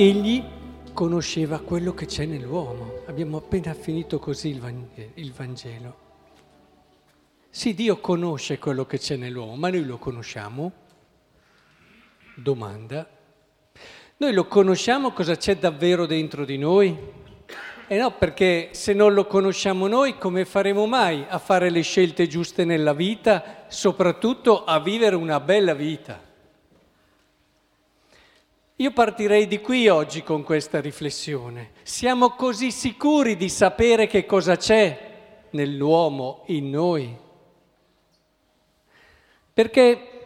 egli conosceva quello che c'è nell'uomo. Abbiamo appena finito così il Vangelo. Sì, Dio conosce quello che c'è nell'uomo, ma noi lo conosciamo? Domanda. Noi lo conosciamo cosa c'è davvero dentro di noi? E no, perché se non lo conosciamo noi, come faremo mai a fare le scelte giuste nella vita, soprattutto a vivere una bella vita? Io partirei di qui oggi con questa riflessione. Siamo così sicuri di sapere che cosa c'è nell'uomo, in noi? Perché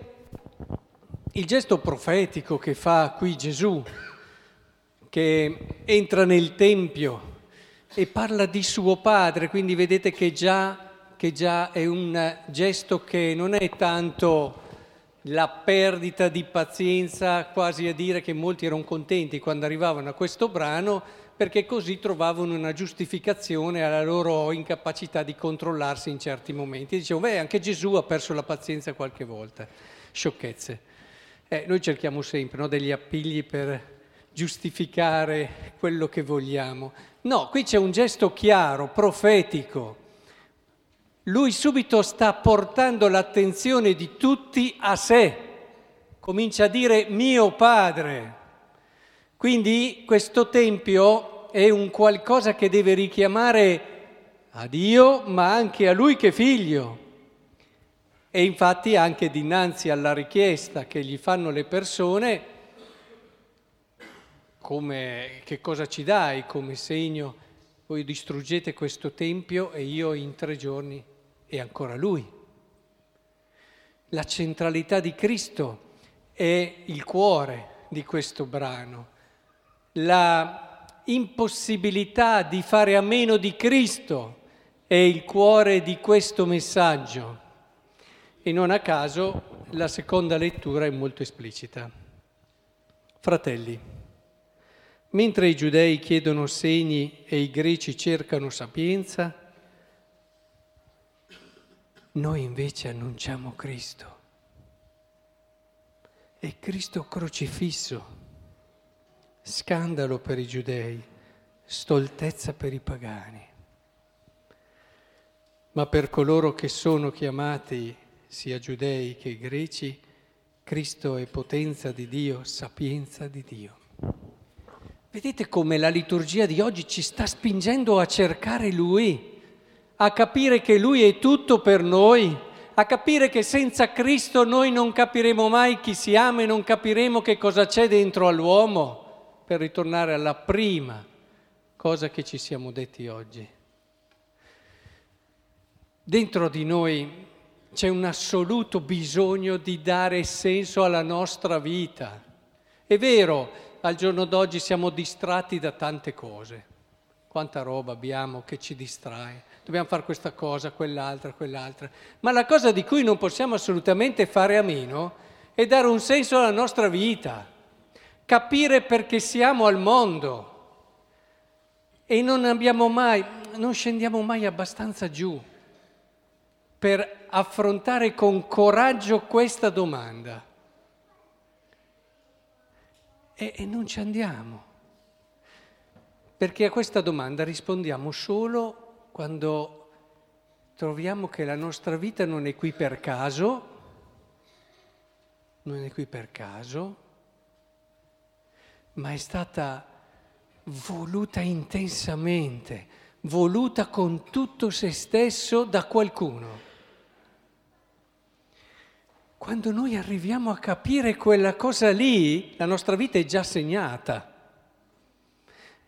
il gesto profetico che fa qui Gesù, che entra nel Tempio e parla di suo padre, quindi vedete che già è un gesto che non è tanto la perdita di pazienza, quasi a dire che molti erano contenti quando arrivavano a questo brano, perché così trovavano una giustificazione alla loro incapacità di controllarsi in certi momenti. Dicevano, anche Gesù ha perso la pazienza qualche volta. Sciocchezze. Noi cerchiamo sempre degli appigli per giustificare quello che vogliamo. No, qui c'è un gesto chiaro, profetico. Lui subito sta portando l'attenzione di tutti a sé. Comincia a dire mio padre. Quindi questo tempio è un qualcosa che deve richiamare a Dio, ma anche a lui che è figlio. E infatti anche dinanzi alla richiesta che gli fanno le persone, come che cosa ci dai come segno? Voi distruggete questo tempio e io in 3 giorni, e ancora lui. La centralità di Cristo è il cuore di questo brano. La impossibilità di fare a meno di Cristo è il cuore di questo messaggio. E non a caso la seconda lettura è molto esplicita. Fratelli, mentre i giudei chiedono segni e i greci cercano sapienza, noi invece annunciamo Cristo. E Cristo crocifisso, scandalo per i giudei, stoltezza per i pagani. Ma per coloro che sono chiamati sia giudei che greci, Cristo è potenza di Dio, sapienza di Dio. Vedete come la liturgia di oggi ci sta spingendo a cercare Lui, a capire che Lui è tutto per noi, a capire che senza Cristo noi non capiremo mai chi siamo e non capiremo che cosa c'è dentro all'uomo, per ritornare alla prima cosa che ci siamo detti oggi. Dentro di noi c'è un assoluto bisogno di dare senso alla nostra vita. È vero, al giorno d'oggi siamo distratti da tante cose. Quanta roba abbiamo che ci distrae. Dobbiamo fare questa cosa, quell'altra. Ma la cosa di cui non possiamo assolutamente fare a meno è dare un senso alla nostra vita. Capire perché siamo al mondo. E non scendiamo mai abbastanza giù per affrontare con coraggio questa domanda. E non ci andiamo, perché a questa domanda rispondiamo solo quando troviamo che la nostra vita non è qui per caso, ma è stata voluta intensamente, voluta con tutto se stesso da qualcuno. Quando noi arriviamo a capire quella cosa lì, la nostra vita è già segnata.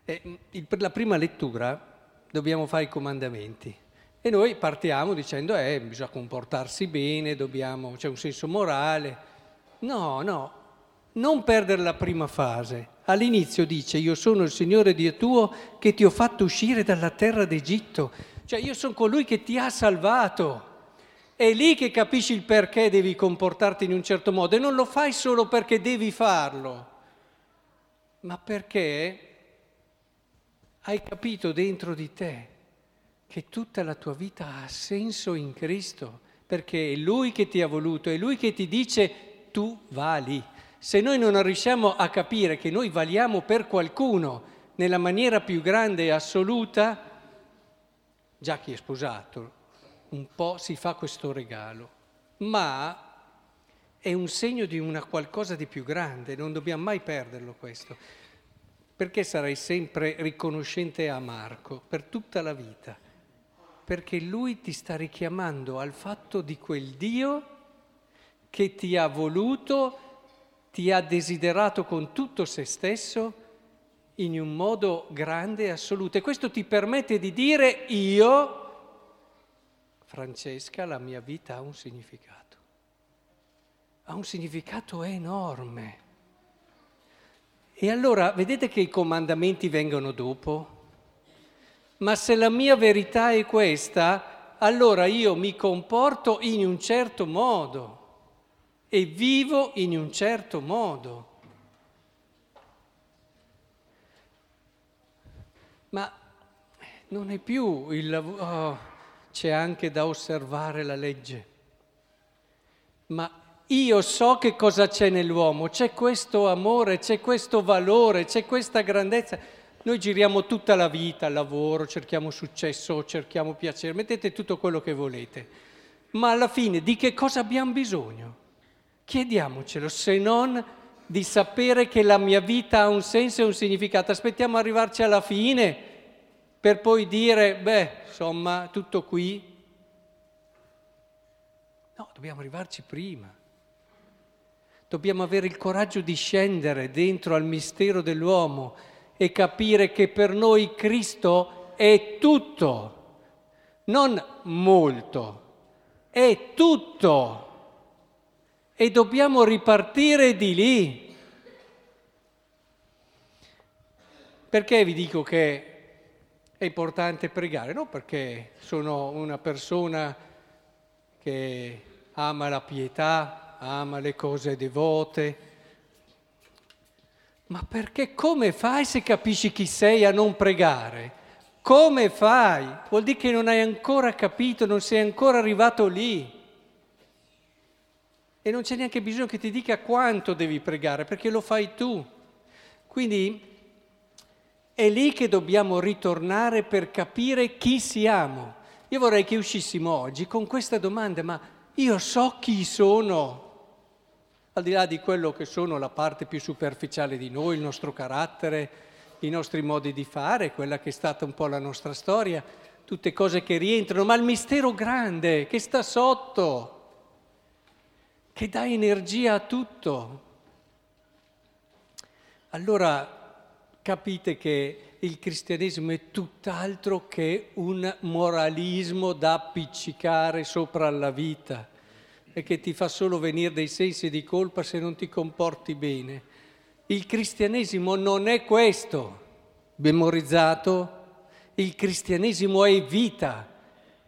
Per la prima lettura dobbiamo fare i comandamenti. E noi partiamo dicendo, bisogna comportarsi bene, c'è un senso morale. No, non perdere la prima fase. All'inizio dice, io sono il Signore Dio tuo che ti ho fatto uscire dalla terra d'Egitto. Cioè io sono colui che ti ha salvato. È lì che capisci il perché devi comportarti in un certo modo, e non lo fai solo perché devi farlo, ma perché hai capito dentro di te che tutta la tua vita ha senso in Cristo, perché è Lui che ti ha voluto, è Lui che ti dice tu va lì, Se noi non riusciamo a capire che noi valiamo per qualcuno nella maniera più grande e assoluta, già chi è sposato un po' si fa questo regalo, ma è un segno di una qualcosa di più grande, non dobbiamo mai perderlo questo. Perché sarai sempre riconoscente a Marco per tutta la vita? Perché lui ti sta richiamando al fatto di quel Dio che ti ha voluto, ti ha desiderato con tutto se stesso in un modo grande e assoluto. E questo ti permette di dire: io, Francesca, la mia vita ha un significato. Ha un significato enorme. E allora vedete che i comandamenti vengono dopo? Ma se la mia verità è questa, allora io mi comporto in un certo modo e vivo in un certo modo. Ma non è più il lavoro, c'è anche da osservare la legge. Ma io so che cosa c'è nell'uomo, c'è questo amore, c'è questo valore, c'è questa grandezza. Noi giriamo tutta la vita al lavoro, cerchiamo successo, cerchiamo piacere, mettete tutto quello che volete. Ma alla fine di che cosa abbiamo bisogno? Chiediamocelo, se non di sapere che la mia vita ha un senso e un significato. Aspettiamo arrivarci alla fine per poi dire, insomma, tutto qui. No, dobbiamo arrivarci prima. Dobbiamo avere il coraggio di scendere dentro al mistero dell'uomo e capire che per noi Cristo è tutto, non molto, è tutto. E dobbiamo ripartire di lì. Perché vi dico che è importante pregare? Non perché sono una persona che ama la pietà, ama le cose devote, ma perché come fai se capisci chi sei a non pregare? Come fai? Vuol dire che non hai ancora capito, non sei ancora arrivato lì. E non c'è neanche bisogno che ti dica quanto devi pregare, perché lo fai tu. Quindi è lì che dobbiamo ritornare per capire chi siamo. Io vorrei che uscissimo oggi con questa domanda: ma io so chi sono? Al di là di quello che sono la parte più superficiale di noi, il nostro carattere, i nostri modi di fare, quella che è stata un po' la nostra storia, tutte cose che rientrano, ma il mistero grande che sta sotto, che dà energia a tutto. Allora capite che il cristianesimo è tutt'altro che un moralismo da appiccicare sopra la vita e che ti fa solo venire dei sensi di colpa se non ti comporti bene. Il cristianesimo non è questo, memorizzato. Il cristianesimo è vita,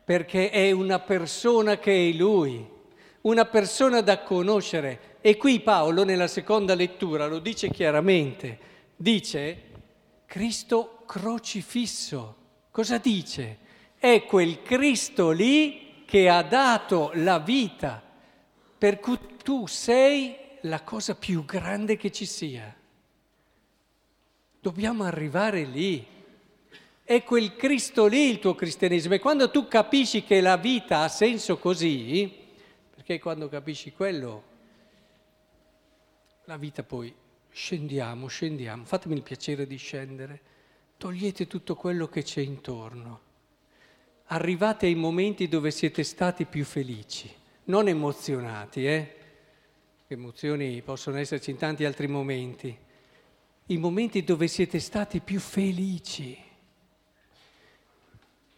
perché è una persona che è Lui, una persona da conoscere. E qui Paolo nella seconda lettura lo dice chiaramente, dice: Cristo crocifisso. Cosa dice? È quel Cristo lì che ha dato la vita, per cui tu sei la cosa più grande che ci sia. Dobbiamo arrivare lì. È quel Cristo lì il tuo cristianesimo. E quando tu capisci che la vita ha senso così, perché quando capisci quello, la vita poi... Scendiamo, fatemi il piacere di scendere, togliete tutto quello che c'è intorno, arrivate ai momenti dove siete stati più felici, non emozionati, emozioni possono esserci in tanti altri momenti, i momenti dove siete stati più felici,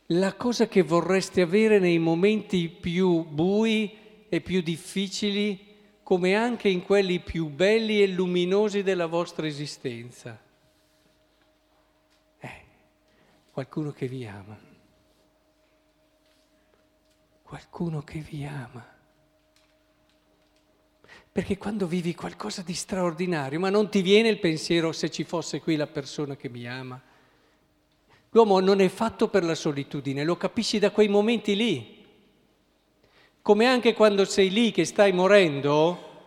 la cosa che vorreste avere nei momenti più bui e più difficili, come anche in quelli più belli e luminosi della vostra esistenza. Qualcuno che vi ama. Qualcuno che vi ama. Perché quando vivi qualcosa di straordinario, ma non ti viene il pensiero: se ci fosse qui la persona che mi ama. L'uomo non è fatto per la solitudine, lo capisci da quei momenti lì. Come anche quando sei lì che stai morendo,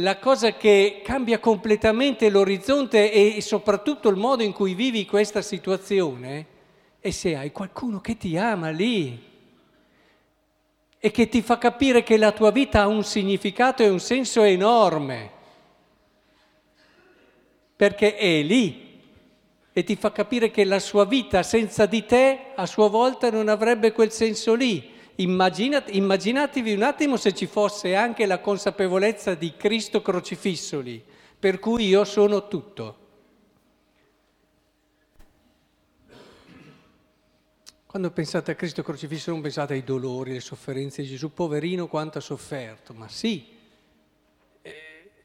la cosa che cambia completamente l'orizzonte e soprattutto il modo in cui vivi questa situazione è se hai qualcuno che ti ama lì e che ti fa capire che la tua vita ha un significato e un senso enorme, perché è lì e ti fa capire che la sua vita senza di te a sua volta non avrebbe quel senso lì. Immaginatevi un attimo se ci fosse anche la consapevolezza di Cristo crocifisso lì, per cui io sono tutto. Quando pensate a Cristo crocifisso non pensate ai dolori, alle sofferenze di Gesù, poverino quanto ha sofferto, ma sì,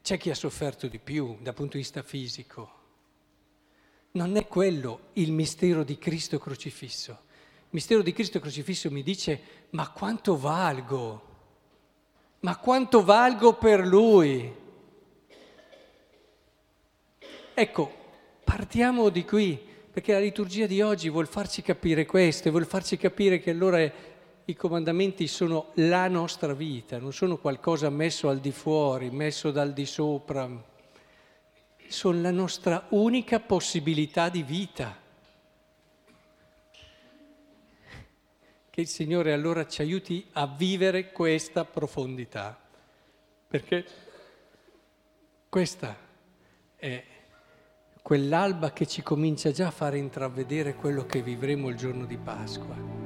c'è chi ha sofferto di più dal punto di vista fisico. Non è quello il mistero di Cristo crocifisso. Il mistero di Cristo crocifisso mi dice, ma quanto valgo? Ma quanto valgo per Lui? Ecco, partiamo di qui, perché la liturgia di oggi vuol farci capire questo, e vuol farci capire che allora i comandamenti sono la nostra vita, non sono qualcosa messo al di fuori, messo dal di sopra, sono la nostra unica possibilità di vita. Che il Signore allora ci aiuti a vivere questa profondità, perché questa è quell'alba che ci comincia già a fare intravedere quello che vivremo il giorno di Pasqua.